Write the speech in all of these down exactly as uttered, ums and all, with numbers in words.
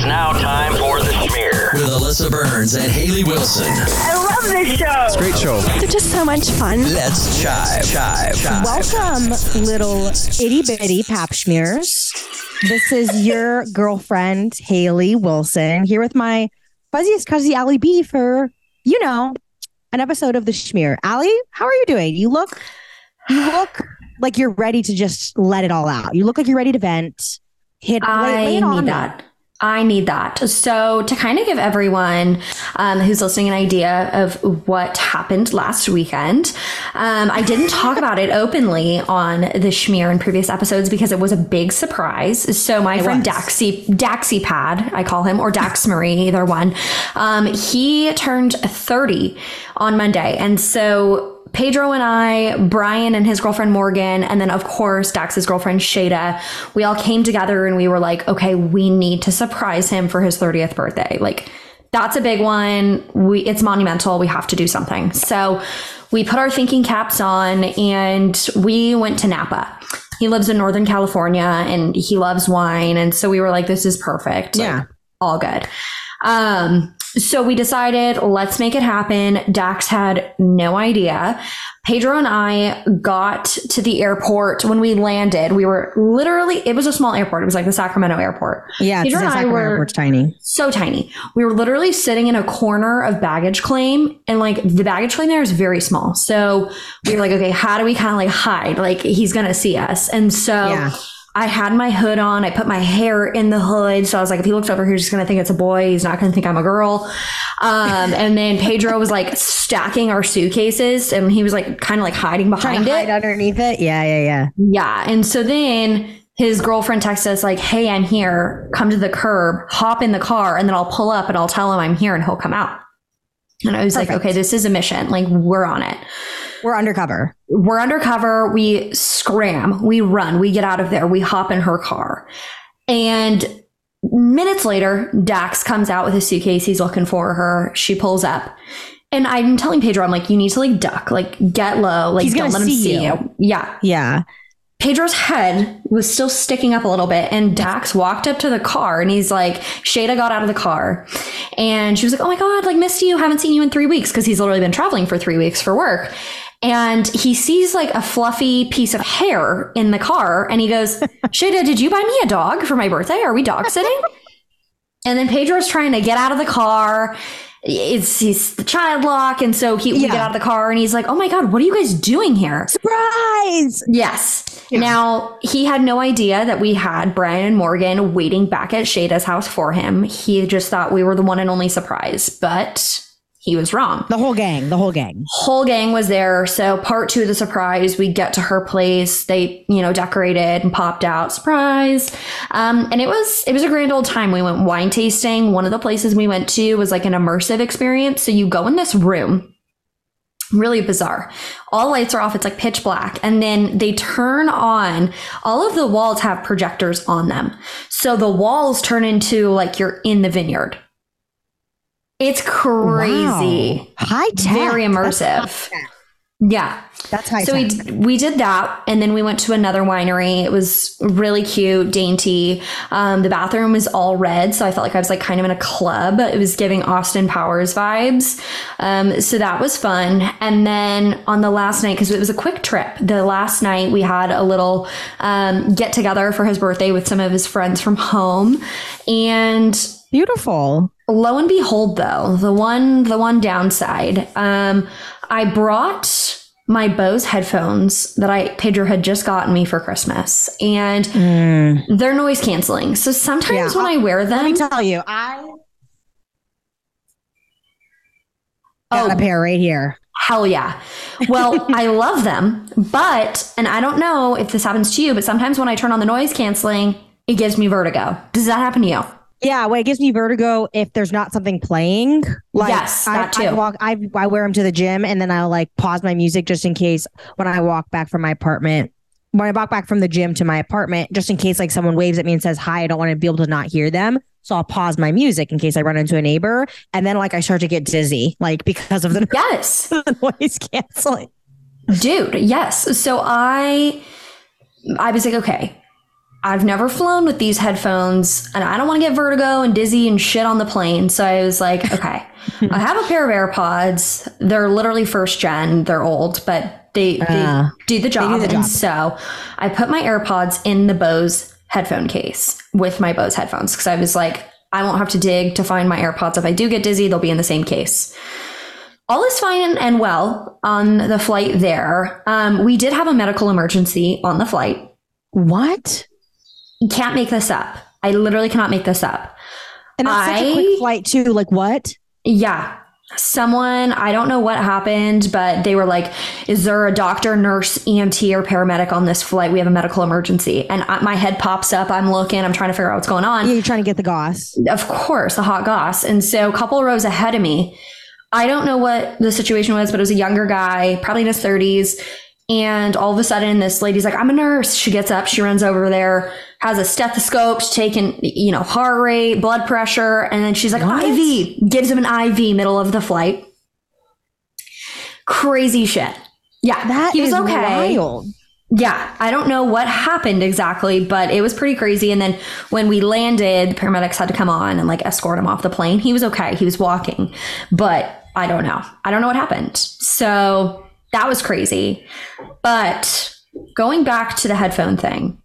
is now time for The Schmear with Alyssa Burns and Haley Wilson. I love this show. It's a great show. They're just so much fun. Let's chive, chive, chive. Welcome, little itty bitty pap schmears. This is your girlfriend, Haley Wilson, here with my fuzziest cozy Allie B for, you know, an episode of The Schmear. Allie, how are you doing? You look, you look like you're ready to just let it all out. You look like you're ready to vent. Hit, I lay, lay need that. that. I need that. So to kind of give everyone um, who's listening an idea of what happened last weekend, um, I didn't talk about it openly on The Schmear in previous episodes because it was a big surprise. So my it friend was. Daxie, Daxie Pad, I call him, or Dax Marie, either one, um, he turned thirty on Monday. And so Pedro and I, Brian and his girlfriend Morgan, and then of course Dax's girlfriend Shayda, we all came together and we were like, okay, we need to surprise him for his thirtieth birthday. Like, that's a big one. We it's monumental. We have to do something. So we put our thinking caps on and we went to Napa. He lives in Northern California and he loves wine. And so we were like, this is perfect. Yeah. Like, all good. Um, so we decided, let's make it happen. Dax had no idea. Pedro and I got to the airport when we landed. We were literally, it was a small airport. It was like the Sacramento airport. Yeah, Pedro and I Sacramento were airport's tiny. So tiny. We were literally sitting in a corner of baggage claim, and like the baggage claim there is very small. So we were like, okay, how do we kind of like hide? Like, he's going to see us. And so yeah. I had my hood on. I put my hair in the hood. So I was like, if he looks over here, he's just going to think it's a boy. He's not going to think I'm a girl. Um, and then Pedro was like stacking our suitcases and he was like kind of like hiding behind it. Hide underneath it. Yeah, yeah, yeah. Yeah. And so then his girlfriend texted us like, hey, I'm here. Come to the curb, hop in the car, and then I'll pull up and I'll tell him I'm here and he'll come out. And I was Perfect. like, okay, this is a mission. Like, we're on it. We're undercover. We're undercover. We scram. We run. We get out of there. We hop in her car. And minutes later, Dax comes out with his suitcase. He's looking for her. She pulls up. And I'm telling Pedro, I'm like, you need to like duck, like get low. Like, He's don't let him see you. you. Yeah. Yeah. Pedro's head was still sticking up a little bit, and Dax walked up to the car and he's like, Shayda got out of the car and she was like, oh my God, like, missed you. Haven't seen you in three weeks. Cause he's literally been traveling for three weeks for work. And he sees like a fluffy piece of hair in the car and he goes, Shayda, did you buy me a dog for my birthday? Are we dog sitting? And then Pedro's trying to get out of the car. It's he's the child lock. And so he yeah. we get out of the car and he's like, oh my God, what are you guys doing here? Surprise. Yes. Yeah. Now, he had no idea that we had Brian and Morgan waiting back at Shayda's house for him. He just thought we were the one and only surprise, but he was wrong. The whole gang, the whole gang. Whole gang was there. So part two of the surprise, we get to her place. They, you know, decorated and popped out. Surprise. Um, and it was it was a grand old time. We went wine tasting. One of the places we went to was like an immersive experience. So you go in this room. Really bizarre. All lights are off. It's like pitch black. And then they turn on, all of the walls have projectors on them. So the walls turn into like you're in the vineyard. It's crazy. Wow. High tech. Very immersive. That's high tech. Yeah. That's high so tech. So we, we did that. And then we went to another winery. It was really cute, dainty. Um, the bathroom was all red. So I felt like I was like kind of in a club. It was giving Austin Powers vibes. Um, so that was fun. And then on the last night, because it was a quick trip, the last night we had a little um, get together for his birthday with some of his friends from home. And beautiful. Lo and behold, though, the one the one downside, um, I brought my Bose headphones that I Pedro had just gotten me for Christmas, and mm. they're noise canceling. So sometimes yeah, when I wear them, let me tell you, I oh, got a pair right here. Hell yeah. Well, I love them, but and I don't know if this happens to you, but sometimes when I turn on the noise canceling, it gives me vertigo. Does that happen to you? Yeah, well, it gives me vertigo if there's not something playing. Like, yes, that I, too. I, walk, I, I wear them to the gym, and then I'll like pause my music just in case when I walk back from my apartment. When I walk back from the gym to my apartment, just in case like someone waves at me and says hi, I don't want to be able to not hear them. So I'll pause my music in case I run into a neighbor. And then like I start to get dizzy, like because of the, yes. the noise canceling. Dude, yes. So I, I was like, okay. I've never flown with these headphones and I don't want to get vertigo and dizzy and shit on the plane. So I was like, okay, I have a pair of AirPods. They're literally first gen. They're old, but they, uh, they do the job. Do the and job. So I put my AirPods in the Bose headphone case with my Bose headphones. Cause I was like, I won't have to dig to find my AirPods. If I do get dizzy, they'll be in the same case. All is fine and well on the flight there. Um, we did have a medical emergency on the flight. What? Can't make this up. I literally cannot make this up. And that's I, such a quick flight too. Like what? Yeah. Someone, I don't know what happened, but they were like, is there a doctor, nurse, E M T, or paramedic on this flight? We have a medical emergency. And I, my head pops up. I'm looking. I'm trying to figure out what's going on. Yeah, you're trying to get the goss. Of course, the hot goss. And so a couple rows ahead of me, I don't know what the situation was, but it was a younger guy, probably in his thirties. And all of a sudden, this lady's like, I'm a nurse. She gets up. She runs over there, has a stethoscope, taking, you know, heart rate, blood pressure. And then she's like, what? I V, gives him an I V middle of the flight. Crazy shit. Yeah, that he was is okay. Wild. Yeah, I don't know what happened exactly, but it was pretty crazy. And then when we landed, the paramedics had to come on and like escort him off the plane. He was okay. He was walking, but I don't know. I don't know what happened. So that was crazy. But going back to the headphone thing,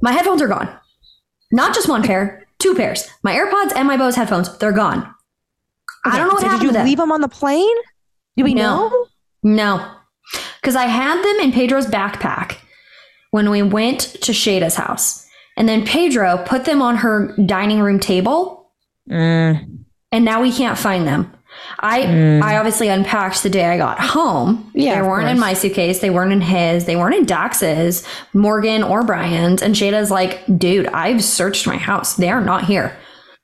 my headphones are gone. Not just one pair, two pairs. My AirPods and my Bose headphones, they're gone. Okay, I don't know what so happened. Did you to them. Leave them on the plane? Do we no. know? No. Because I had them in Pedro's backpack when we went to Shayda's house. And then Pedro put them on her dining room table. Mm. And now we can't find them. I mm. I obviously unpacked the day I got home. Yeah, they weren't in my suitcase. They weren't in his. They weren't in Dax's, Morgan, or Brian's. And Shayda's like, dude, I've searched my house. They are not here.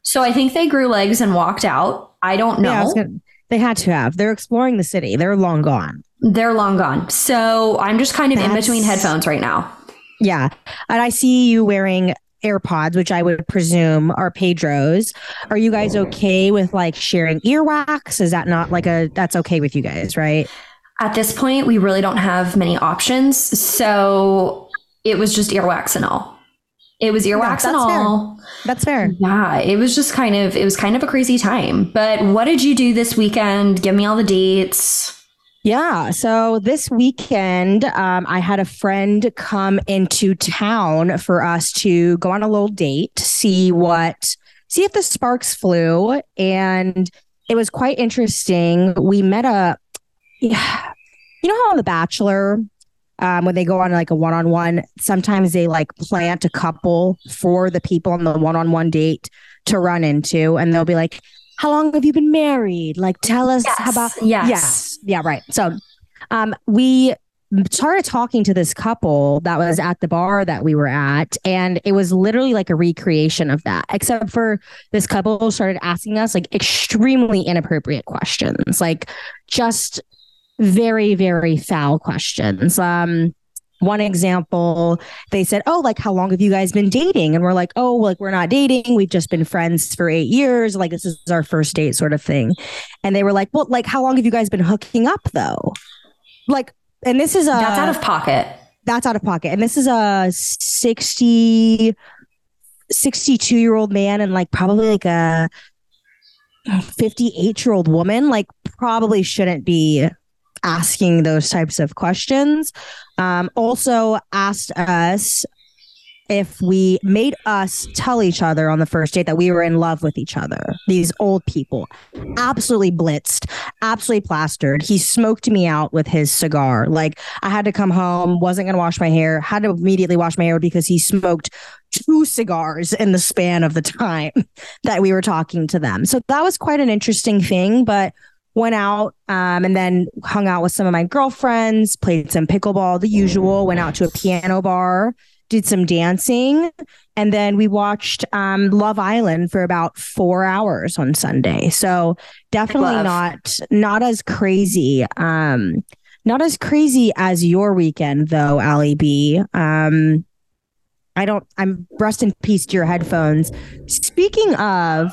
So I think they grew legs and walked out. I don't know. Yeah, I was gonna, they had to have. They're exploring the city. They're long gone. They're long gone. So I'm just kind of That's, in between headphones right now. Yeah. And I see you wearing AirPods, which I would presume are Pedro's. Are you guys okay with like sharing earwax? Is that not like a, that's okay with you guys, right? At this point, we really don't have many options. So it was just earwax and all. It was earwax yeah, and all. Fair. That's fair. Yeah, it was just kind of, it was kind of a crazy time. But what did you do this weekend? Give me all the dates. Yeah. So this weekend, um, I had a friend come into town for us to go on a little date, see what, see if the sparks flew. And it was quite interesting. We met a, yeah, you know how on The Bachelor, um, when they go on like a one-on-one, sometimes they like plant a couple for the people on the one-on-one date to run into. And they'll be like, how long have you been married? Like, tell us yes, about... Yes. Yeah, yeah, right. So um, we started talking to this couple that was at the bar that we were at. And it was literally like a recreation of that, except for this couple started asking us like extremely inappropriate questions, like just very, very foul questions. Um, one example, they said, oh, like, how long have you guys been dating? And we're like, oh, like, we're not dating. We've just been friends for eight years. Like, this is our first date sort of thing. And they were like, well, like, how long have you guys been hooking up, though? Like, and this is a... That's out of pocket. That's out of pocket. And this is a sixty, sixty-two-year-old man and, like, probably, like, a fifty-eight-year-old woman, like, probably shouldn't be asking those types of questions. Um, also asked us if we made us tell each other on the first date that we were in love with each other. These old people, absolutely blitzed, absolutely plastered. He smoked me out with his cigar. Like, I had to come home, wasn't going to wash my hair, had to immediately wash my hair because he smoked two cigars in the span of the time that we were talking to them. So that was quite an interesting thing, but went out um, and then hung out with some of my girlfriends, played some pickleball, the usual, went out to a piano bar, did some dancing. And then we watched um, Love Island for about four hours on Sunday. So definitely Love. not not as crazy. Um, not as crazy as your weekend, though, Allie B. Um, I don't I'm rest in peace to your headphones. Speaking of,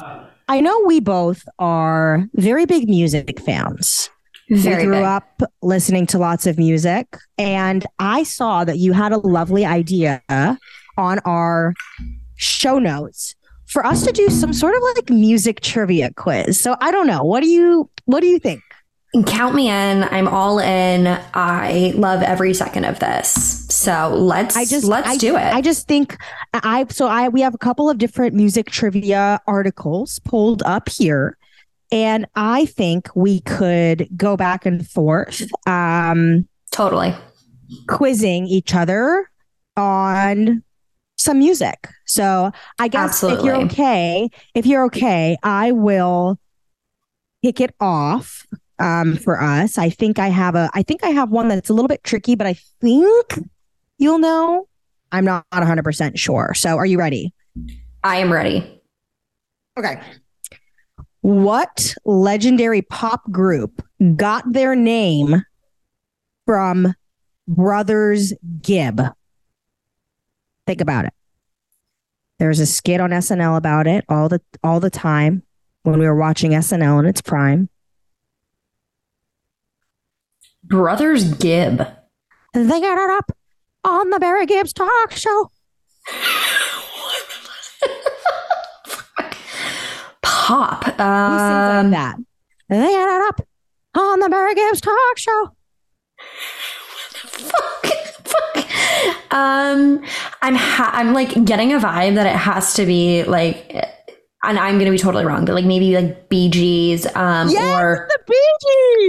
I know we both are very big music fans. Very we grew big. up listening to lots of music. And I saw that you had a lovely idea on our show notes for us to do some sort of like music trivia quiz. So I don't know. What do you what do you think? Count me in. I'm all in. I love every second of this. So let's I just, let's I, do it. I just think I so I we have a couple of different music trivia articles pulled up here. And I think we could go back and forth. Um, totally. Quizzing each other on some music. So I guess Absolutely. if you're okay, if you're okay, I will pick it off. Um, for us, I think I have a, I think I have one that's a little bit tricky, but I think you'll know. I'm not one hundred percent sure. So are you ready? I am ready. Okay. What legendary pop group got their name from Brothers Gibb? Think about it. There's a skit on S N L about it all the, all the time when we were watching S N L in its prime. Brothers Gibb. They got it up on the Barry Gibb's talk show. Pop. Um, Who sings like that? They got it up on the Barry Gibb's talk show. Fuck. Fuck. Um, I'm ha- I'm like getting a vibe that it has to be like, and I'm going to be totally wrong, but like maybe like Bee Gees um, yes, or the Bee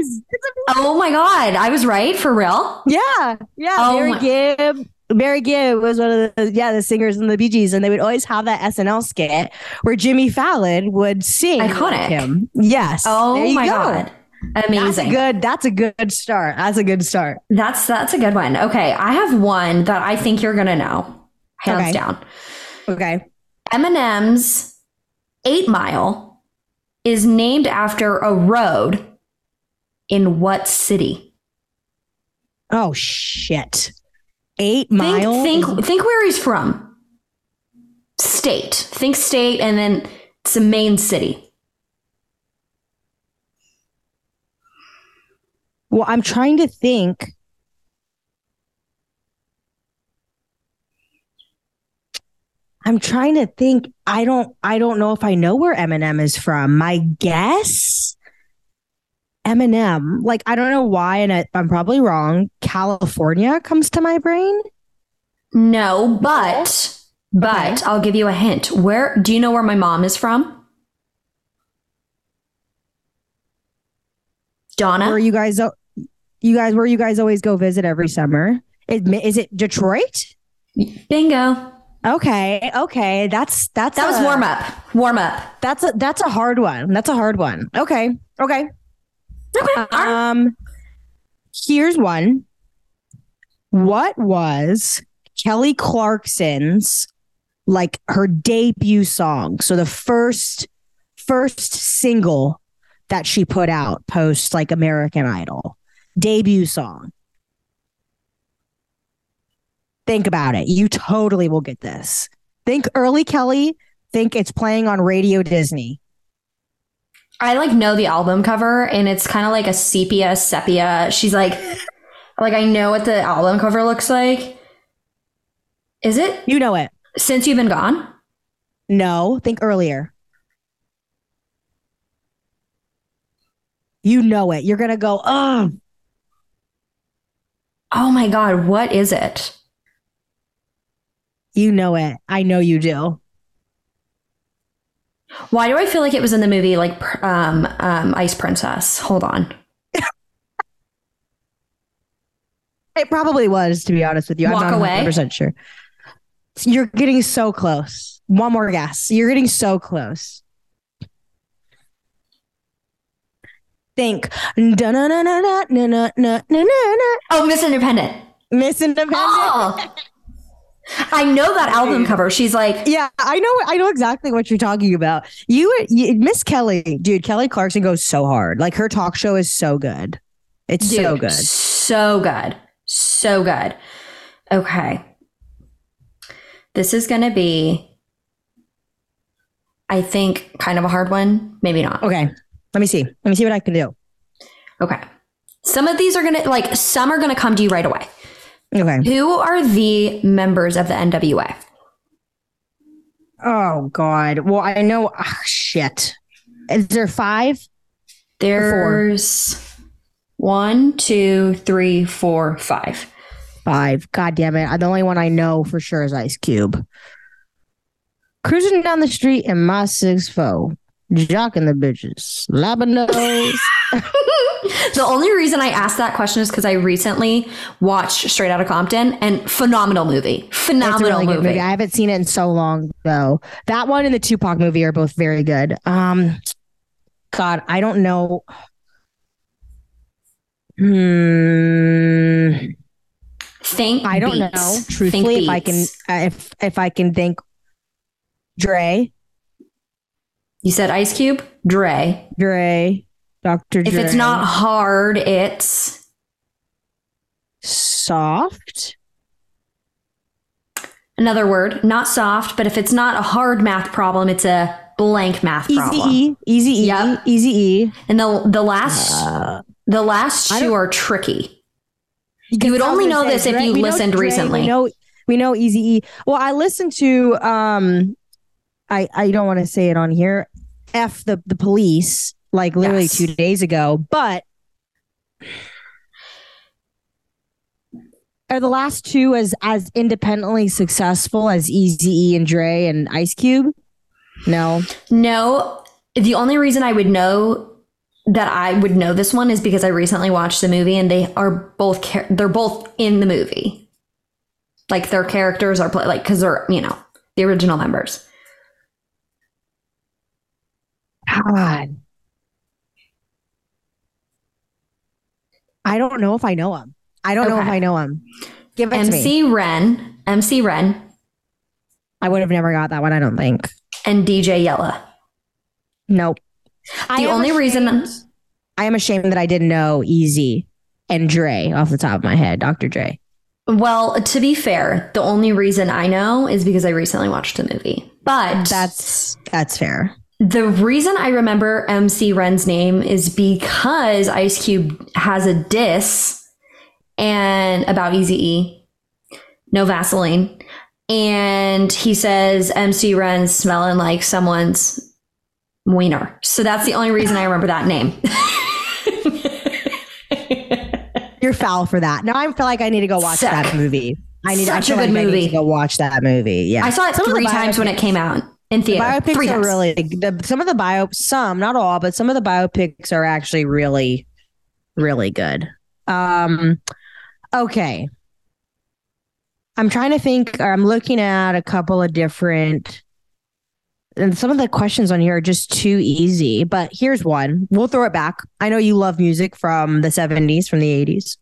Gees. It's a- oh my God. I was right for real. Yeah. Yeah. Oh Barry my- Gibb. Barry Gibb was one of the, yeah, the singers in the Bee Gees. And they would always have that S N L skit where Jimmy Fallon would sing. Iconic. Him. Yes. Oh my go. God. Amazing. That's a good. That's a good start. That's a good start. That's, that's a good one. Okay. I have one that I think you're going to know. Hands okay. down. Okay. Eminem's Eight Mile is named after a road in what city? Oh, shit. Eight Mile? Think, think think where he's from. State. Think state, and then it's the main city. Well, I'm trying to think. I'm trying to think. I don't I don't know if I know where Eminem is from. My guess, Eminem, like, I don't know why, and I, I'm probably wrong. California comes to my brain. No, but but okay. I'll give you a hint. Where do you know where my mom is from? Donna. Where you guys you guys where you guys always go visit every summer. Is, is it Detroit? Bingo. Okay. Okay. That's, that's, that was a, warm up, warm up. That's a, that's a hard one. That's a hard one. Okay. Okay. Okay. Um, here's one. What was Kelly Clarkson's, like, her debut song? So the first, first single that she put out post like American Idol, debut song. Think about it. You totally will get this. Think early Kelly. Think it's playing on Radio Disney. I like know the album cover, and it's kind of like a sepia sepia. She's like, like I know what the album cover looks like. Is it? You know it. Since You've Been Gone? No. Think earlier. You know it. You're going to go, oh. Oh my God. What is it? You know it. I know you do. Why do I feel like it was in the movie, like um, um, Ice Princess? Hold on. It probably was, to be honest with you. Walk I'm not away. one hundred percent sure. You're getting so close. One more guess. You're getting so close. Think. Oh, Miss Independent. Miss Independent. Oh. I know that album cover. She's like, yeah, I know. I know exactly what you're talking about. You, you Miss Kelly, dude, Kelly Clarkson goes so hard. Like, her talk show is so good. It's dude, so good. So good. So good. Okay. This is going to be, I think, kind of a hard one. Maybe not. Okay. Let me see. Let me see what I can do. Okay. Some of these are going to like, some are going to come to you right away. Okay. Who are the members of the N W A? Oh, God. Well, I know. Oh, shit. Is there five? There's four. One, two, three, four, five. Five. God damn it. The only one I know for sure is Ice Cube. Cruising down the street in my six foe. Jocking the bitches. Labbing nose. The only reason I asked that question is because I recently watched Straight Outta Compton, and phenomenal movie. Phenomenal really movie. movie. I haven't seen it in so long, though. That one and the Tupac movie are both very good. Um, God, I don't know. Hmm. Think I don't beats. know. Truthfully, think if I can, uh, if if I can think, Dre. You said Ice Cube, Dre, Dre. Doctor Dre. If it's not hard, it's soft. Another word, not soft, but if it's not a hard math problem, it's a blank math Eazy-E, problem. Eazy-E, yep. Eazy-E. And the the last uh, the last two are tricky. You, you would only know this Dre, if you listened Dre, recently. We know, we know Eazy-E. Well, I listened to um, I I don't want to say it on here. F the the police. Like literally yes. two days ago, but are the last two as as independently successful as Eazy-E and Dre and Ice Cube? No, no. The only reason I would know that I would know this one is because I recently watched the movie, and they are both they're both in the movie, like their characters are play, like because they're you know the original members. God. I don't know if I know him. I don't okay. know if I know him. Give it M C to me. Ren. M C Ren. I would have never got that one, I don't think. And D J Yella. Nope. The I only ashamed, reason... I am ashamed that I didn't know Eazy and Dre off the top of my head. Doctor Dre. Well, to be fair, the only reason I know is because I recently watched a movie. But... That's that's fair. The reason I remember M C Ren's name is because Ice Cube has a diss and about Eazy-E, no Vaseline, and he says M C Ren's smelling like someone's wiener. So that's the only reason I remember that name. You're foul for that. Now I feel like I need to go watch Sick. that movie. I need Such I feel a good like movie. I need to go watch that movie. Yeah, I saw it Some three times when it came out. In theater, the biopics are really the, some of the bio, some not all, but some of the biopics are actually really, really good. Um, okay, I'm trying to think. Or I'm looking at a couple of different, and some of the questions on here are just too easy. But here's one. We'll throw it back. I know you love music from the seventies, from the eighties.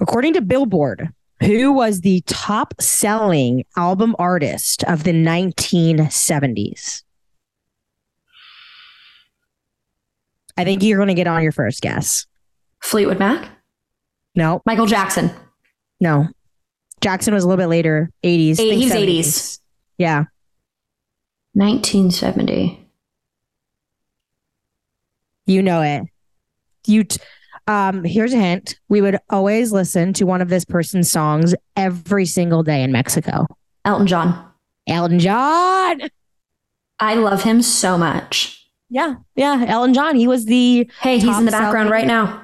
According to Billboard, who was the top-selling album artist of the nineteen seventies? I think you're going to get on your first guess. Fleetwood Mac? No. Michael Jackson? No. Jackson was a little bit later, eighties. eighties, eighties. Yeah. nineteen seventy. You know it. You... T- Um, here's a hint. We would always listen to one of this person's songs every single day in Mexico. Elton John. Elton John. I love him so much. Yeah. Yeah. Elton John. He was the. Hey, he's in the background right now.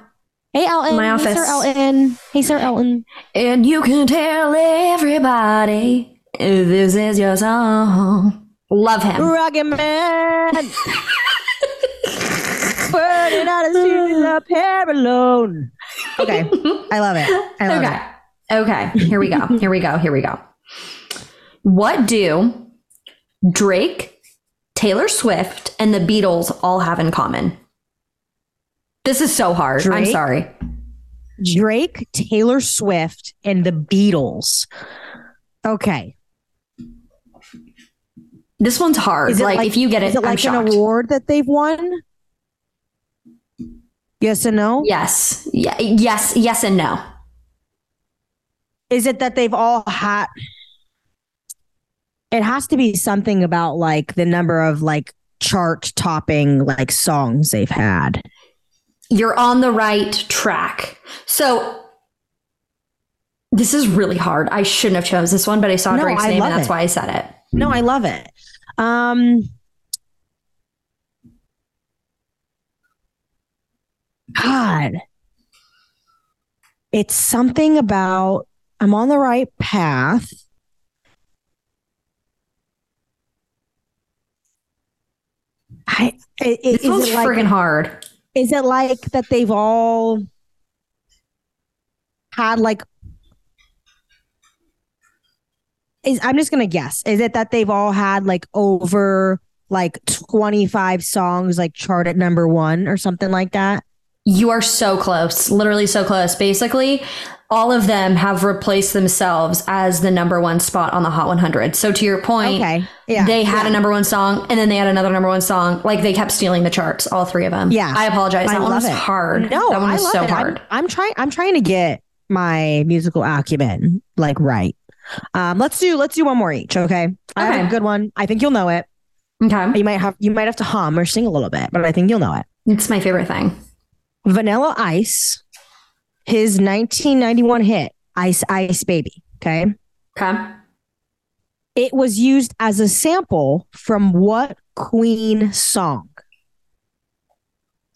Hey, Elton. In my office. Hey, Sir Elton. Hey, Sir Elton. And you can tell everybody this is your song. Love him. Rugged man. Burning out of up here alone. Okay. I love it. I love okay. it. Okay. Here we go. Here we go. Here we go. What do Drake, Taylor Swift, and the Beatles all have in common? This is so hard. Drake, I'm sorry. Drake, Taylor Swift, and the Beatles. Okay. This one's hard. Is it like, like if you get it, is it like I'm an award that they've won? Yes and no? Yes. Yeah, yes. Yes and no. Is it that they've all had... It has to be something about like the number of like chart topping like songs they've had. You're on the right track. So this is really hard. I shouldn't have chose this one, but I saw no, Drake's I name and that's it. why I said it. No, I love it. Um, God, it's something about I'm on the right path. I it, it, this is it like, friggin' hard. Is it like that they've all had like? Is I'm just gonna guess. Is it that they've all had like over like twenty-five songs like chart at number one or something like that? You are so close, literally so close. Basically, all of them have replaced themselves as the number one spot on the Hot one hundred. So to your point, okay. yeah. they had yeah. a number one song and then they had another number one song. Like they kept stealing the charts, all three of them. Yeah, I apologize. That I one was it. hard. No, that one was so it. hard. I'm, I'm trying. I'm trying to get my musical acumen like right. Um, let's do let's do one more each. Okay, okay. I have a good one. I think you'll know it. Okay, you might have you might have to hum or sing a little bit, but I think you'll know it. It's my favorite thing. Vanilla Ice, his nineteen ninety-one hit, Ice Ice Baby, okay? Okay. It was used as a sample from what Queen song?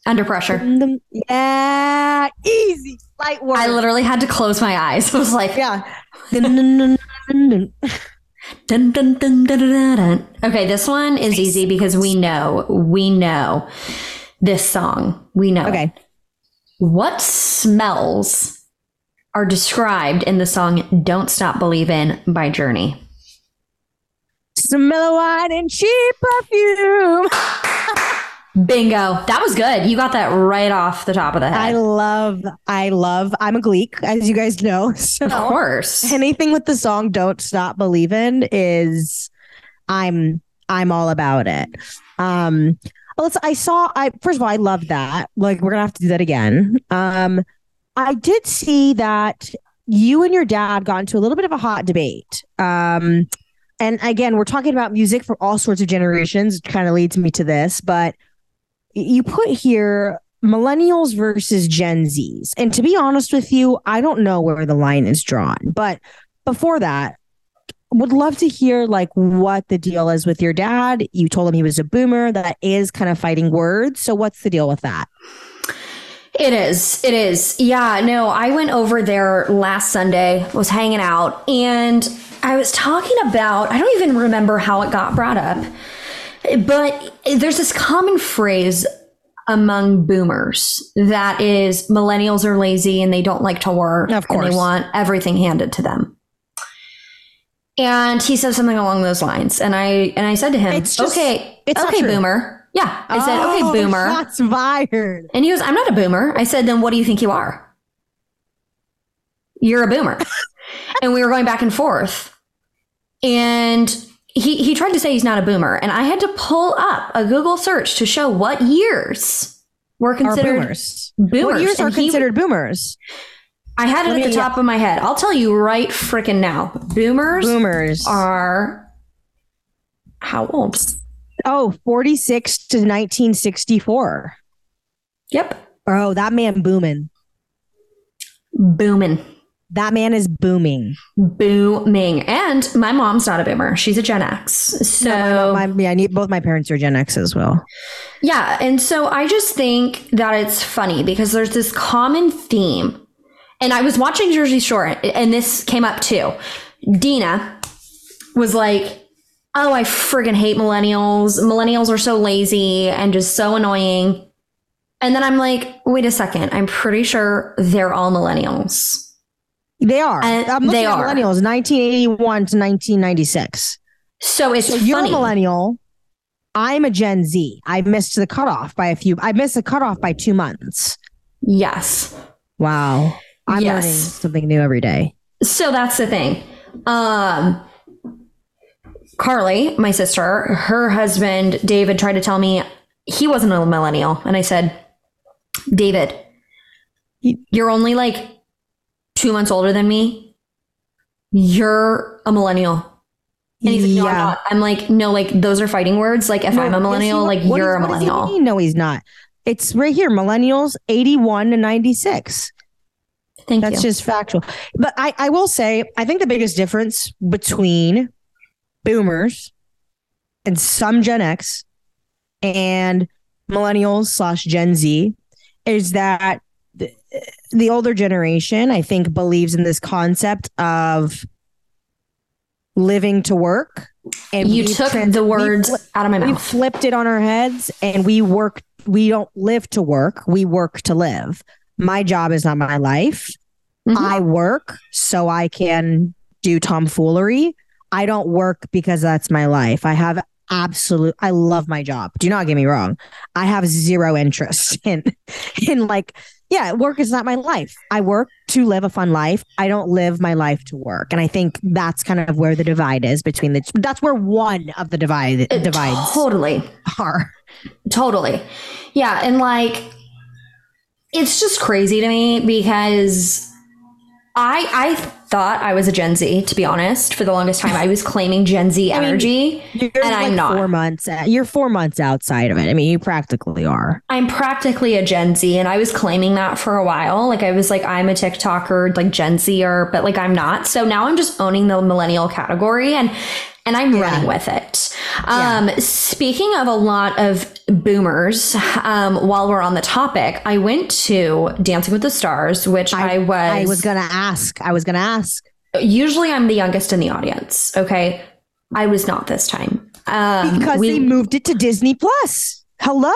Under Pressure. The, yeah, easy. Light work. I literally had to close my eyes. I was like... Yeah. Dun, dun, dun, dun, dun, dun. Okay, this one is easy because we know, we know this song. We know Okay. it. What smells are described in the song Don't Stop Believin' by Journey? Smell of wine and cheap perfume. Bingo. That was good. You got that right off the top of the head. I love, I love, I'm a Gleek, as you guys know. So of course. Anything with the song Don't Stop Believin' is, I'm, I'm all about it. Um... I saw, I first of all, I love that. Like, we're going to have to do that again. Um, I did see that you and your dad got into a little bit of a hot debate. Um, and again, we're talking about music from all sorts of generations. It kind of leads me to this, but you put here millennials versus Gen Zs. And to be honest with you, I don't know where the line is drawn. But before that, would love to hear like what the deal is with your dad. You told him he was a boomer. That is kind of fighting words. So what's the deal with that? It is. It is. Yeah, no, I went over there last Sunday, was hanging out, and I was talking about, I don't even remember how it got brought up, but there's this common phrase among boomers that is millennials are lazy and they don't like to work. Of course. And they want everything handed to them. And he said something along those lines. And I and I said to him, it's just, okay, it's okay, boomer. Yeah. I said, oh, okay, boomer. Shots fired. And he goes, I'm not a boomer. I said, then what do you think you are? You're a boomer. And we were going back and forth. And he, he tried to say he's not a boomer. And I had to pull up a Google search to show what years were considered boomers. boomers. What years and are considered he, boomers? I had it Let at the me, top yeah. of my head. I'll tell you right frickin' now. Boomers, Boomers are how old? Oh, forty-six to nineteen sixty-four. Yep. Oh, that man booming. Booming. That man is booming. Booming. And my mom's not a boomer. She's a Gen X. So no, my mom, my, yeah, I need, both my parents are Gen X as well. Yeah. And so I just think that it's funny because there's this common theme. And I was watching Jersey Shore, and this came up too. Dina was like, oh, I friggin' hate millennials. Millennials are so lazy and just so annoying. And then I'm like, wait a second. I'm pretty sure they're all millennials. They are. And I'm looking they at are. Millennials, nineteen eighty-one to nineteen ninety-six. So it's so funny. You're a millennial. I'm a Gen Z. I missed the cutoff by a few. I missed the cutoff by two months. Yes. Wow. I'm yes. learning something new every day. So that's the thing. Um, Carly, my sister, her husband, David, tried to tell me he wasn't a millennial. And I said, David, you're only like two months older than me. You're a millennial. And he's like, no, yeah. I'm not. I'm like, no, like those are fighting words. Like if no, I'm a millennial, like what you're is, a millennial. What does he mean? No, he's not. It's right here. Millennials, eighty-one to ninety-six. Thank That's you. Just factual. But I, I will say, I think the biggest difference between boomers and some Gen X and millennials slash Gen Z is that the, the older generation, I think, believes in this concept of living to work. And you took trans- the words flipped, out of my mouth. We flipped it on our heads, and we work. We don't live to work. We work to live. My job is not my life. Mm-hmm. I work so I can do tomfoolery. I don't work because that's my life. I have absolute. I love my job. Do not get me wrong. I have zero interest in in like. Yeah, work is not my life. I work to live a fun life. I don't live my life to work. And I think that's kind of where the divide is between the... That's where one of the divide it divides totally are. Totally. Yeah, and like, it's just crazy to me because I I thought I was a Gen Z, to be honest. For the longest time, I was claiming Gen Z energy, I mean, and like I'm not. Four months, you're four months outside of it. I mean, you practically are. I'm practically a Gen Z, and I was claiming that for a while. Like I was like, I'm a TikToker, like Gen Z-er, but like I'm not. So now I'm just owning the millennial category, and and I'm yeah. running with it. Um, yeah. Speaking of a lot of boomers, um, while we're on the topic, I went to Dancing with the Stars, which I, I was... I was going to ask. I was going to ask. Usually I'm the youngest in the audience, okay? I was not this time. Um, because we, they moved it to Disney Plus. Hello.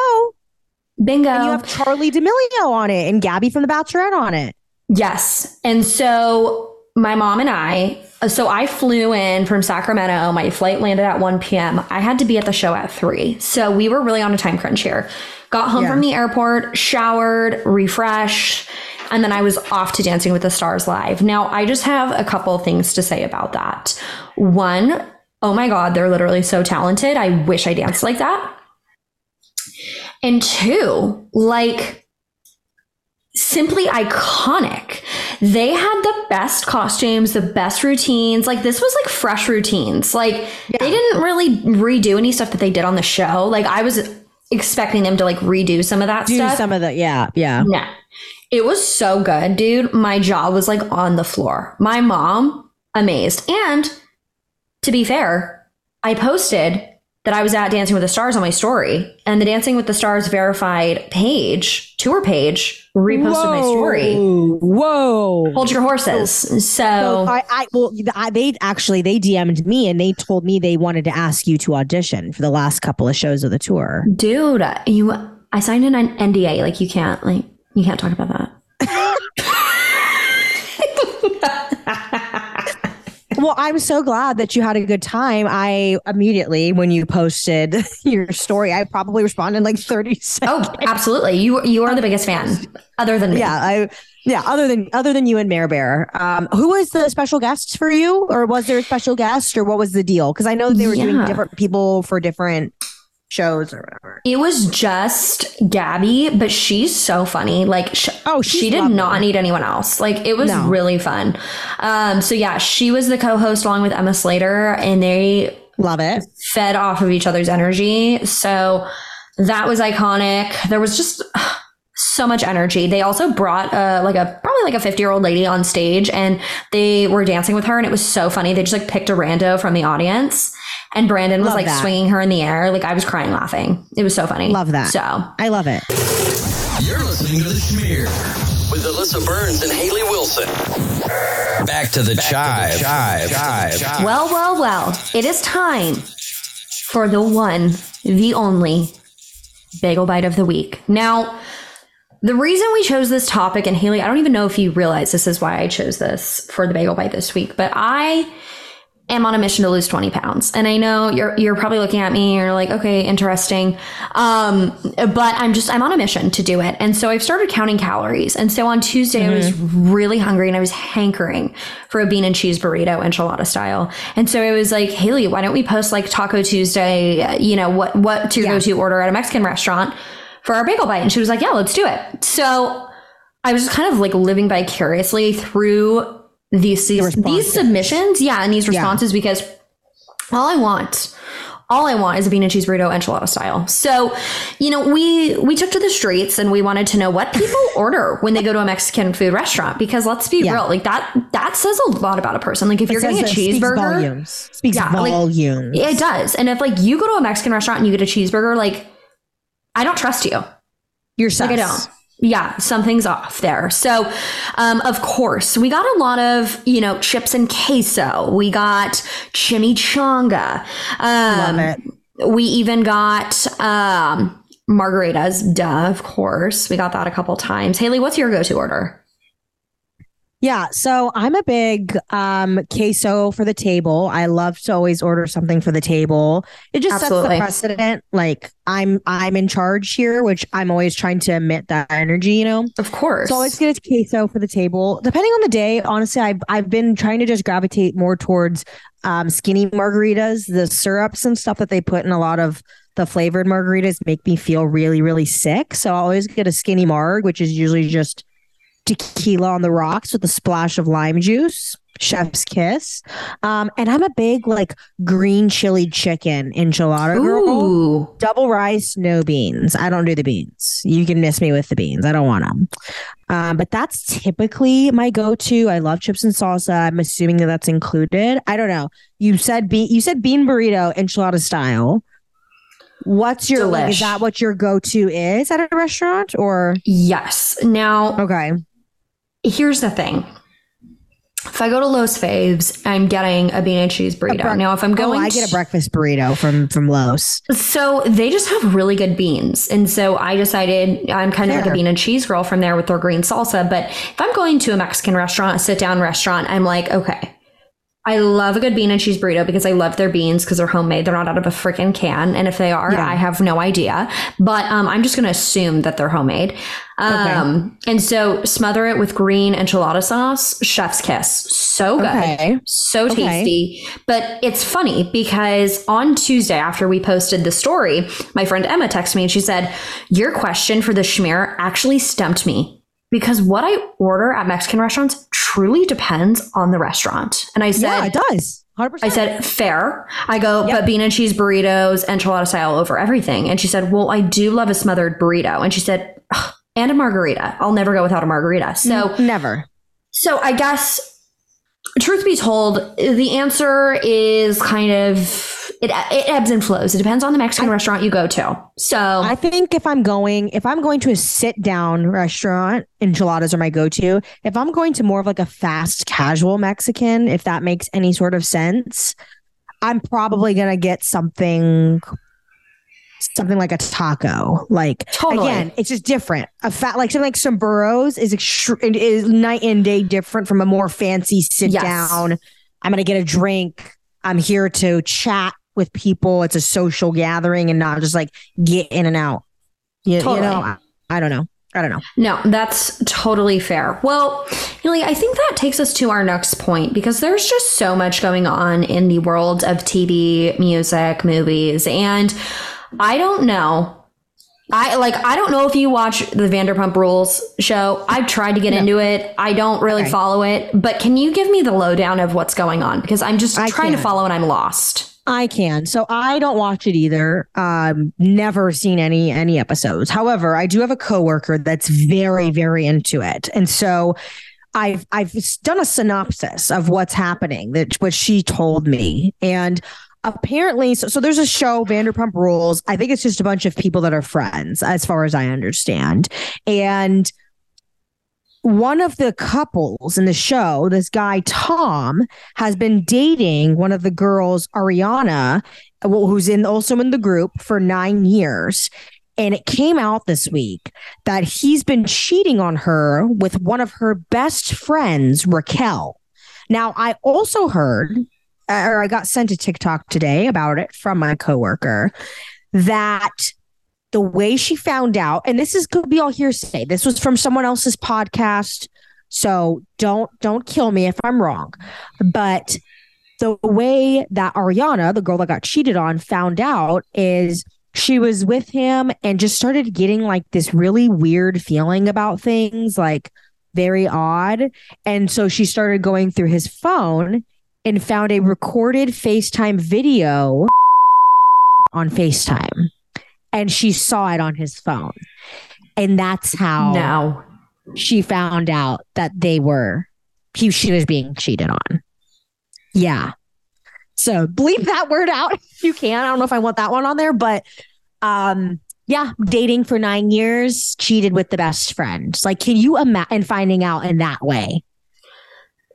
Bingo. And you have Charlie D'Amelio on it and Gabby from The Bachelorette on it. Yes. And so my mom and I... So I flew in from Sacramento. My flight landed at one p.m. I had to be at the show at three. So we were really on a time crunch here. Got home yeah. from the airport, showered, refreshed, and then I was off to Dancing with the Stars live. Now, I just have a couple things to say about that. One, oh my God, they're literally so talented. I wish I danced like that. And two, like... simply iconic. They had the best costumes, the best routines. Like this was like fresh routines. Like yeah. they didn't really redo any stuff that they did on the show. Like I was expecting them to like redo some of that do stuff. Some of the yeah yeah yeah. It was so good, dude. My jaw was like on the floor. My mom amazed. And to be fair, I posted that I was at Dancing with the Stars on my story, and the Dancing with the Stars verified page, tour page, reposted whoa, my story. Whoa. Hold your horses. So, so I, I, well, I, they actually, they D M'd me and they told me they wanted to ask you to audition for the last couple of shows of the tour. Dude, you, I signed an N D A. Like you can't, like you can't talk about that. Well, I'm so glad that you had a good time. I immediately, when you posted your story, I probably responded like thirty seconds. Oh, absolutely. You you are the biggest fan other than me. Yeah, I yeah, other than other than you and Mare Bear. Um, who was the special guest for you? Or was there a special guest or what was the deal? Because I know they were yeah. doing different people for different shows or whatever. It was just Gabby, but she's so funny. Like sh- oh she did lovely. Not need anyone else. Like it was no. really fun. Um so yeah, she was the co-host along with Emma Slater, and they love it fed off of each other's energy. So that was iconic. There was just uh, so much energy. They also brought uh like a probably like a fifty year old lady on stage, and they were dancing with her, and it was so funny. They just like picked a rando from the audience. And Brandon was love like that. Swinging her in the air. Like I was crying laughing. It was so funny. Love that. So I love it. You're listening to The Schmear with Alyssa Burns and Haley Wilson. Back to the Back chive. To the chive. chive. chive. Well, well, well. It is time for the one, the only bagel bite of the week. Now, the reason we chose this topic, and Haley, I don't even know if you realize this is why I chose this for the bagel bite this week, but I... I'm on a mission to lose twenty pounds. And I know you're you're probably looking at me and you're like, okay, interesting. Um, but I'm just, I'm on a mission to do it. And so I've started counting calories. And so on Tuesday, mm-hmm. I was really hungry and I was hankering for a bean and cheese burrito, enchilada style. And so I was like, Haley, why don't we post like Taco Tuesday, you know, what, what to yeah. go-to order at a Mexican restaurant for our bagel bite? And she was like, yeah, let's do it. So I was just kind of like living vicariously through These, these, the these submissions, yeah, and these responses, yeah. because all I want, all I want is a bean and cheese burrito enchilada style. So, you know, we we took to the streets and we wanted to know what people order when they go to a Mexican food restaurant, because let's be yeah. real, like that that says a lot about a person. Like if it you're getting a cheeseburger, speaks volumes. Speaks yeah, volumes. Like, it does. And if like you go to a Mexican restaurant and you get a cheeseburger, like I don't trust you. You're sus. Like I don't. Yeah, something's off there. So, um, of course, we got a lot of, you know, chips and queso. We got chimichanga. Um, Love it. We even got um, margaritas, duh, of course. We got that a couple times. Haley, what's your go-to order? Yeah, so I'm a big um, queso for the table. I love to always order something for the table. It just Absolutely. sets the precedent. Like, I'm I'm in charge here, which I'm always trying to emit that energy, you know? Of course. So I always get a queso for the table. Depending on the day, honestly, I've, I've been trying to just gravitate more towards um, skinny margaritas. The syrups and stuff that they put in a lot of the flavored margaritas make me feel really, really sick. So I always get a skinny marg, which is usually just tequila on the rocks with a splash of lime juice. Chef's kiss. Um, and I'm a big like green chili chicken enchilada girl. Ooh. Double rice, no beans. I don't do the beans. You can miss me with the beans. I don't want them. Um, but that's typically my go-to. I love chips and salsa. I'm assuming that that's included. I don't know. You said be- you said bean burrito enchilada style. What's your Delish. like? Is that what your go-to is at a restaurant? Or yes. Now, okay. Here's the thing. If I go to Los Faves, I'm getting a bean and cheese burrito. Bre- now, if I'm going, oh, I get a breakfast burrito from from Los. So they just have really good beans, and so I decided I'm kind Fair. of like a bean and cheese girl from there with their green salsa. But if I'm going to a Mexican restaurant, a sit down restaurant, I'm like, okay, I love a good bean and cheese burrito because I love their beans because they're homemade. They're not out of a freaking can, and if they are, yeah. I have no idea. But um, I'm just going to assume that they're homemade. Um, okay. And so smother it with green enchilada sauce, chef's kiss. So good. Okay. So tasty. Okay. But it's funny because on Tuesday after we posted the story, my friend Emma texted me and she said, your question for the schmear actually stumped me because what I order at Mexican restaurants truly depends on the restaurant. And I said, yeah, it does. one hundred percent. I said, fair. I go, yep. but bean and cheese burritos, enchilada style over everything. And she said, well, I do love a smothered burrito. And she said, ugh. And a margarita. I'll never go without a margarita. So never. So I guess, truth be told, the answer is kind of, it, it ebbs and flows. It depends on the Mexican I, restaurant you go to. So I think if I'm going, if I'm going to a sit down restaurant, enchiladas are my go-to. If I'm going to more of like a fast casual Mexican, if that makes any sort of sense, I'm probably going to get something Something like a taco, like totally. Again, it's just different. A fat like something like some burros is extru- is night and day different from a more fancy sit yes. down. I'm gonna get a drink. I'm here to chat with people. It's a social gathering and not just like get in and out. You, totally. you know, I, I don't know. I don't know. No, that's totally fair. Well, Haley, I think that takes us to our next point because there's just so much going on in the world of T V, music, movies, and I don't know. I like, I don't know if you watch the Vanderpump Rules show. I've tried to get no. into it. I don't really okay. follow it, but can you give me the lowdown of what's going on? Because I'm just I trying can. to follow and I'm lost. I can. So I don't watch it either. Um, never seen any, any episodes. However, I do have a coworker that's very, very into it. And so I've, I've done a synopsis of what's happening, that what she told me. And apparently, so, so there's a show, Vanderpump Rules. I think it's just a bunch of people that are friends, as far as I understand. And one of the couples in the show, this guy, Tom, has been dating one of the girls, Ariana, who's in also in the group for nine years. And it came out this week that he's been cheating on her with one of her best friends, Raquel. Now, I also heard... or I got sent a TikTok today about it from my coworker that the way she found out, and this is could be all hearsay. This was from someone else's podcast. So don't, don't kill me if I'm wrong. But the way that Ariana, the girl that got cheated on, found out is she was with him and just started getting like this really weird feeling about things, like very odd. And so she started going through his phone and found a recorded FaceTime video on FaceTime and she saw it on his phone. And that's how now she found out that they were, he, she was being cheated on. Yeah. So bleep that word out if you can. I don't know if I want that one on there, but um, yeah, dating for nine years, cheated with the best friend. Like, can you imagine finding out in that way?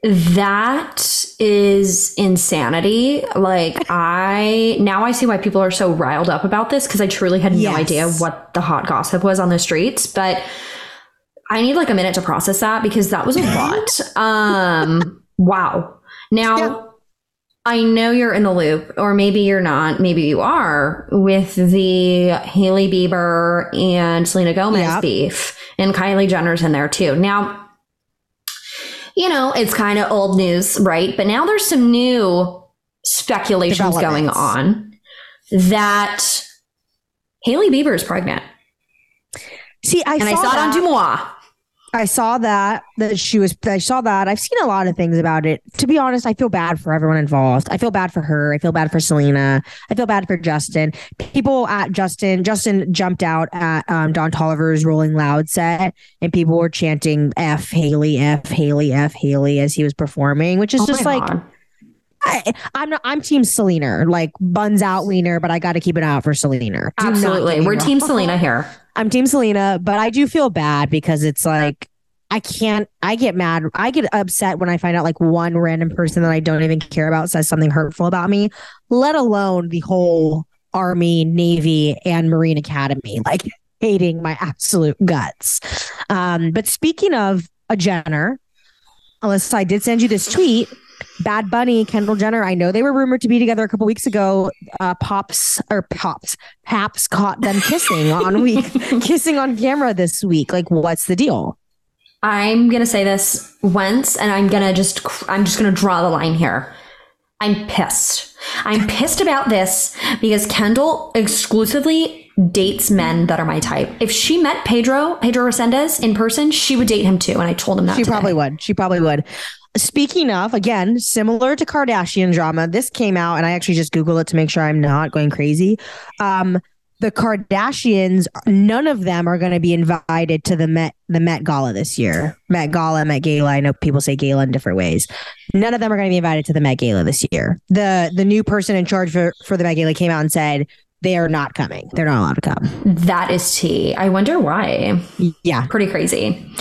That is insanity. Like, I now I see why people are so riled up about this, because I truly had yes. no idea what the hot gossip was on the streets. But I need like a minute to process that, because that was a lot. Um, wow. Now, yeah. I know you're in the loop, or maybe you're not. Maybe you are, with the Hailey Bieber and Selena Gomez yep. beef, and Kylie Jenner's in there too. Now, you know, it's kind of old news, right? But now there's some new speculations going on that Hailey Bieber is pregnant. See, I and saw I saw that. it on Dumois. I saw that that she was. I saw that. I've seen a lot of things about it. To be honest, I feel bad for everyone involved. I feel bad for her. I feel bad for Selena. I feel bad for Justin. People at Justin. Justin jumped out at um, Don Toliver's Rolling Loud set, and people were chanting "F Hailey, F Hailey, F Hailey" as he was performing, which is oh just like. I, I'm not, I'm team Selena, like buns out leaner, but I got to keep it out for Selena. Do Absolutely. We're team Selena here. I'm team Selena, but I do feel bad because it's like, I can't, I get mad. I get upset when I find out like one random person that I don't even care about says something hurtful about me, let alone the whole Army, Navy, and Marine Academy, like hating my absolute guts. Um, but speaking of a Jenner, Alyssa, I did send you this tweet. Bad Bunny, Kendall Jenner, I know they were rumored to be together a couple weeks ago. Uh, Pops or Pops, Paps caught them kissing on week, kissing on camera this week. Like, what's the deal? I'm gonna say this once, and I'm gonna just, I'm just gonna draw the line here. I'm pissed. I'm pissed about this because Kendall exclusively dates men that are my type. If she met Pedro, Pedro Resendez in person, she would date him too. And I told him that. She today. probably would. She probably would. Speaking of, again, similar to Kardashian drama, this came out, and I actually just Googled it to make sure I'm not going crazy. Um, the Kardashians, none of them are going to be invited to the Met the Met Gala this year. Met Gala, Met Gala. I know people say Gala in different ways. None of them are going to be invited to the Met Gala this year. The the new person in charge for, for the Met Gala came out and said they are not coming. They're not allowed to come. That is tea. I wonder why. Yeah. Pretty crazy.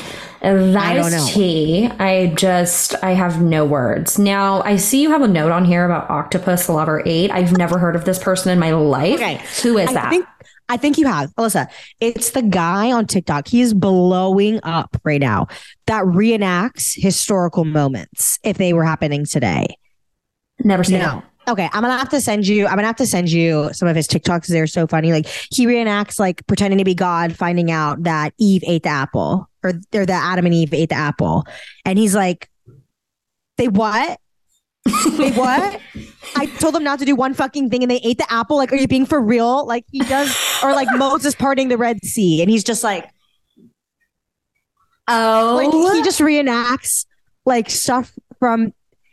That is tea. I just, I have no words. Now, I see you have a note on here about Octopus Lover eight. I've never heard of this person in my life. Okay. Who is I that? Think, I think you have. Alyssa, it's the guy on TikTok. He is blowing up right now that reenacts historical moments if they were happening today. Never seen no. it. Okay, I'm gonna have to send you. I'm gonna have to send you some of his TikToks. They're so funny. Like, he reenacts like pretending to be God, finding out that Eve ate the apple, or or that Adam and Eve ate the apple, and he's like, "They what? They what? I told them not to do one fucking thing, and they ate the apple. Like, are you being for real? Like he does, or like Moses parting the Red Sea, and he's just like, oh, like he just reenacts like stuff from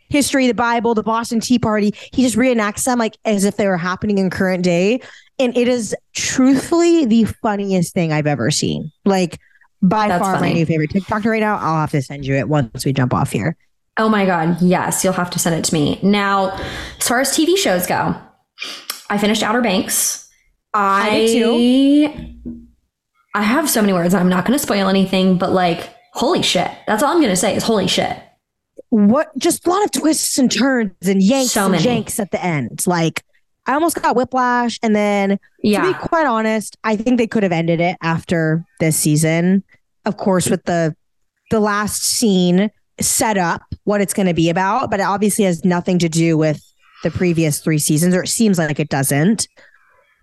history, the Bible, the Boston Tea Party. He just reenacts them like as if they were happening in current day. And it is truthfully the funniest thing I've ever seen. Like, by That's far funny. my new favorite TikToker right now. I'll have to send you it once we jump off here. Oh my God. Yes. You'll have to send it to me. Now, as far as T V shows go, I finished Outer Banks. I, I did too. I have so many words. I'm not going to spoil anything, but like, holy shit. That's all I'm going to say is holy shit. What just a lot of twists and turns and yanks so and janks at the end. Like, I almost got whiplash. And then, yeah. to be quite honest, I think they could have ended it after this season. Of course, with the the last scene set up what it's going to be about, but it obviously has nothing to do with the previous three seasons, or it seems like it doesn't.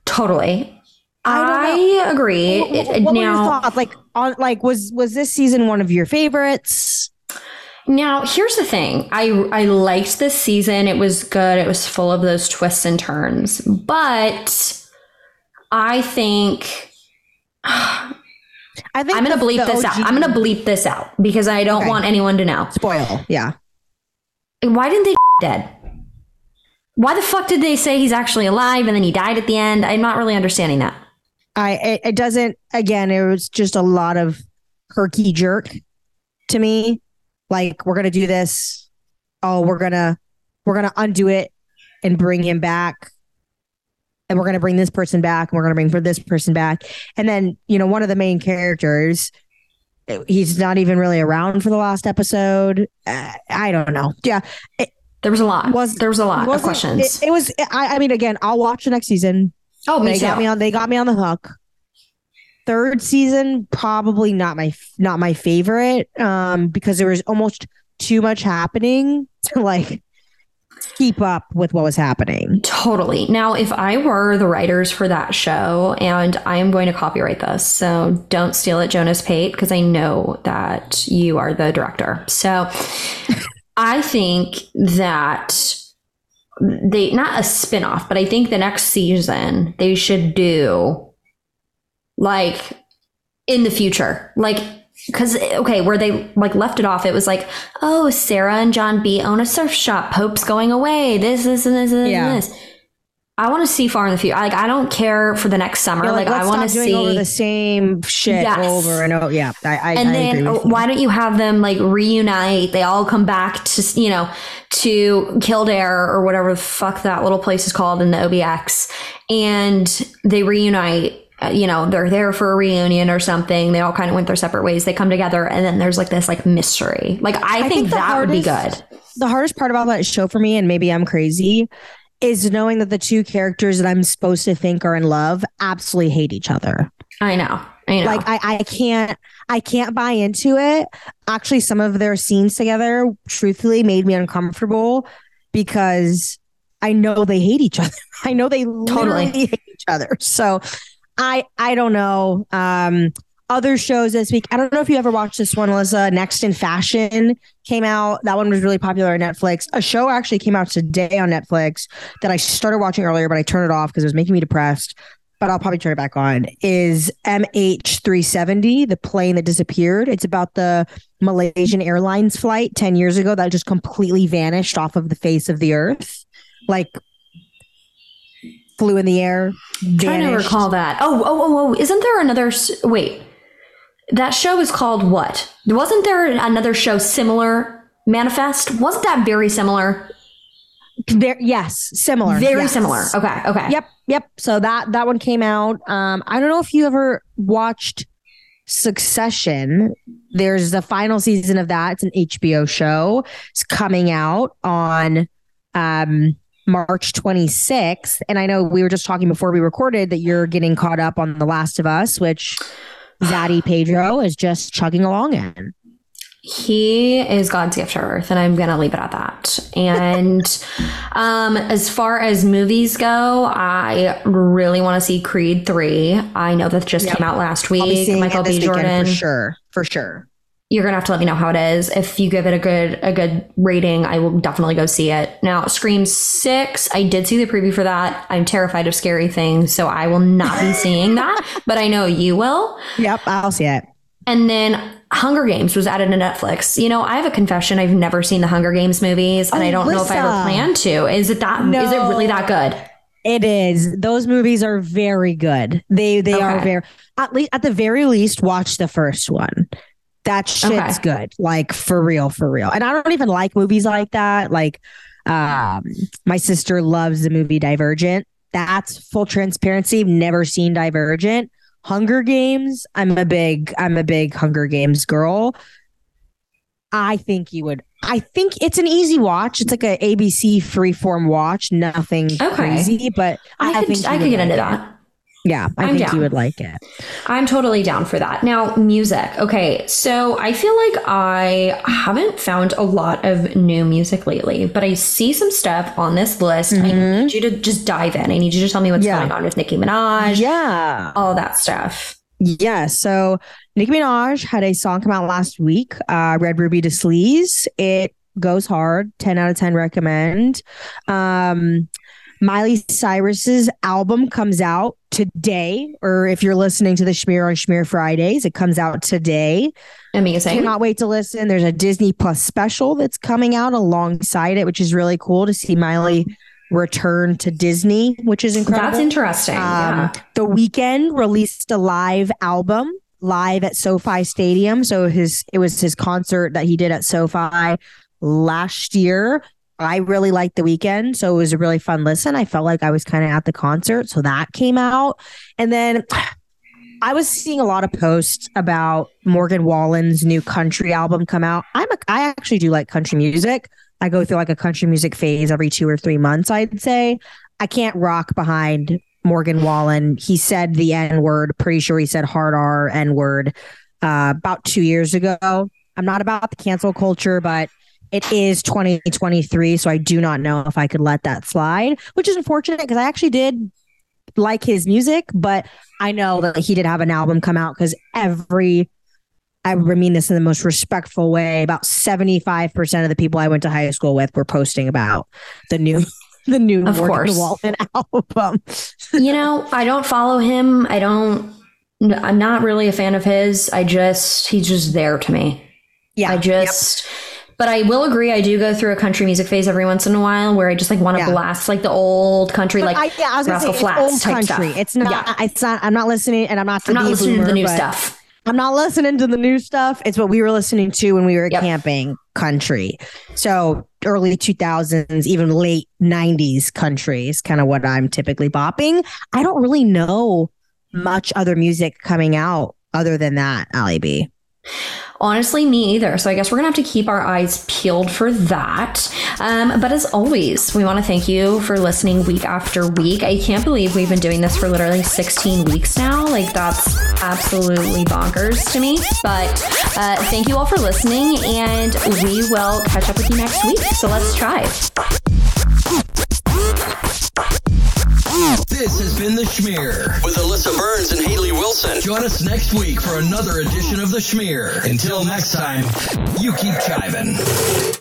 Totally, I, I agree. What, what, what now, were your thoughts? Like, on like was was this season one of your favorites? Now, here's the thing. I I liked this season. It was good. It was full of those twists and turns. But I think I think I'm going to bleep this out. I'm going to bleep this out because I don't okay. want anyone to know. Spoil. Yeah. Why didn't they f- dead? Why the fuck did they say he's actually alive and then he died at the end? I'm not really understanding that. I it, it doesn't. Again, it was just a lot of herky jerk to me. Like, we're gonna do this. Oh, we're gonna we're gonna undo it and bring him back. And we're gonna bring this person back. And we're gonna bring for this person back. And then, you know, one of the main characters, he's not even really around for the last episode. Uh, I don't know. Yeah, it, there was a lot. Was there was a lot of questions? It, it was. I, I mean, again, I'll watch the next season. Oh, they me got too. me on. They got me on the hook. Third season, probably not my not my favorite, um, because there was almost too much happening to like keep up with what was happening. Totally. Now, if I were the writers for that show, and I am going to copyright this, so don't steal it, Jonas Pate, because I know that you are the director. So I think that they, not a spinoff, but I think the next season they should do like in the future, like, because, okay, where they like left it off, it was like, oh, Sarah and John B own a surf shop. Pope's going away. This, this, and this, and yeah. this. I want to see far in the future. Like, I don't care for the next summer. You're like, like I want to see over the same shit yes. over and over. Yeah, I, I, and I then agree with why you. Don't you have them like reunite? They all come back to, you know, to Kildare or whatever the fuck that little place is called in the O B X, and they reunite. You know, they're there for a reunion or something. They all kind of went their separate ways. They come together, and then there's like this like mystery. Like, I, I think, think that hardest, would be good. The hardest part about that show for me, and maybe I'm crazy, is knowing that the two characters that I'm supposed to think are in love absolutely hate each other. I know. I know. Like, I, I can't I can't buy into it. Actually, some of their scenes together truthfully made me uncomfortable because I know they hate each other. I know they totally hate each other. So I I don't know. Um, other shows this week, I don't know if you ever watched this one, Alyssa. Next in Fashion came out. That one was really popular on Netflix. A show actually came out today on Netflix that I started watching earlier, but I turned it off because it was making me depressed. But I'll probably turn it back on. Is M H three seventy, the plane that disappeared. It's about the Malaysian Airlines flight ten years ago that just completely vanished off of the face of the earth. Like, flew in the air. Vanished. Trying to recall that. Oh, oh, oh, oh! Isn't there another? Wait, that show is called what? Wasn't there another show similar? Manifest? Wasn't that very similar? There, yes, similar. Very yes. similar. Okay, okay. Yep, yep. So that that one came out. Um, I don't know if you ever watched Succession. There's the final season of that. It's an H B O show. It's coming out on Um, March twenty-sixth. And I know we were just talking before we recorded that you're getting caught up on The Last of Us, which Zaddy Pedro is just chugging along in. He is God's gift to earth, and I'm going to leave it at that. And um, as far as movies go, I really want to see Creed three. I know that just yep. came out last week. Michael B. Jordan. For sure. For sure. You're going to have to let me know how it is. If you give it a good a good rating, I will definitely go see it. Now, Scream six, I did see the preview for that. I'm terrified of scary things, so I will not be seeing that, but I know you will. Yep, I'll see it. And then Hunger Games was added to Netflix. You know, I have a confession. I've never seen the Hunger Games movies, and Alyssa. I don't know if I ever plan to. Is it that? No. Is it really that good? It is. Those movies are very good. They they okay. are very, at least at the very least, watch the first one. That shit's okay. good. Like, for real, for real. And I don't even like movies like that. Like, um, my sister loves the movie Divergent. That's full transparency. Never seen Divergent. Hunger Games. I'm a big, I'm a big Hunger Games girl. I think you would. I think it's an easy watch. It's like an A B C freeform watch. Nothing okay. crazy, but I, I could, think I could get into that. Yeah, I I'm think down. You would like it. I'm totally down for that. Now, music. Okay, so I feel like I haven't found a lot of new music lately, but I see some stuff on this list. Mm-hmm. I need you to just dive in. I need you to tell me what's yeah. going on with Nicki Minaj. Yeah. All that stuff. Yeah, so Nicki Minaj had a song come out last week, uh, Red Ruby to Sleaze. It goes hard. ten out of ten recommend. Um... Miley Cyrus's album comes out today, or if you're listening to The Schmear on Schmear Fridays, it comes out today. Amazing. Cannot wait to listen. There's a Disney Plus special that's coming out alongside it, which is really cool to see Miley return to Disney, which is incredible. That's interesting. Um, yeah. The Weeknd released a live album live at SoFi Stadium. So his it was his concert that he did at SoFi last year. I really liked The Weeknd, so it was a really fun listen. I felt like I was kind of at the concert, so that came out. And then I was seeing a lot of posts about Morgan Wallen's new country album come out. I'm a, I actually do like country music. I go through like a country music phase every two or three months, I'd say. I can't rock behind Morgan Wallen. He said the N-word. Pretty sure he said hard R, N-word uh, about two years ago. I'm not about the cancel culture, but it is twenty twenty-three, so I do not know if I could let that slide, which is unfortunate because I actually did like his music, but I know that he did have an album come out because every, I mean this in the most respectful way, about seventy-five percent of the people I went to high school with were posting about the new the new Morgan Wallen album. You know, I don't follow him. I don't, I'm not really a fan of his. I just, he's just there to me. Yeah. I just... Yep. But I will agree, I do go through a country music phase every once in a while where I just like want to yeah. blast like the old country, but like I, yeah, I was Rascal say, Flatts old type country. Stuff. It's not, yeah. it's not, I'm not listening and I'm not, I'm not listening boomer, to the new stuff. I'm not listening to the new stuff. It's what we were listening to when we were yep. camping country. So early two thousands, even late nineties country is kind of what I'm typically bopping. I don't really know much other music coming out other than that, Allie B. Honestly, me either. So I guess we're gonna have to keep our eyes peeled for that. Um, but as always, we want to thank you for listening week after week. I can't believe we've been doing this for literally sixteen weeks now. Like, that's absolutely bonkers to me. But uh, thank you all for listening, and we will catch up with you next week. So let's try. This has been The Schmear with Alyssa Burns and Haley Wilson. Join us next week for another edition of The Schmear. Until next time, you keep chiving.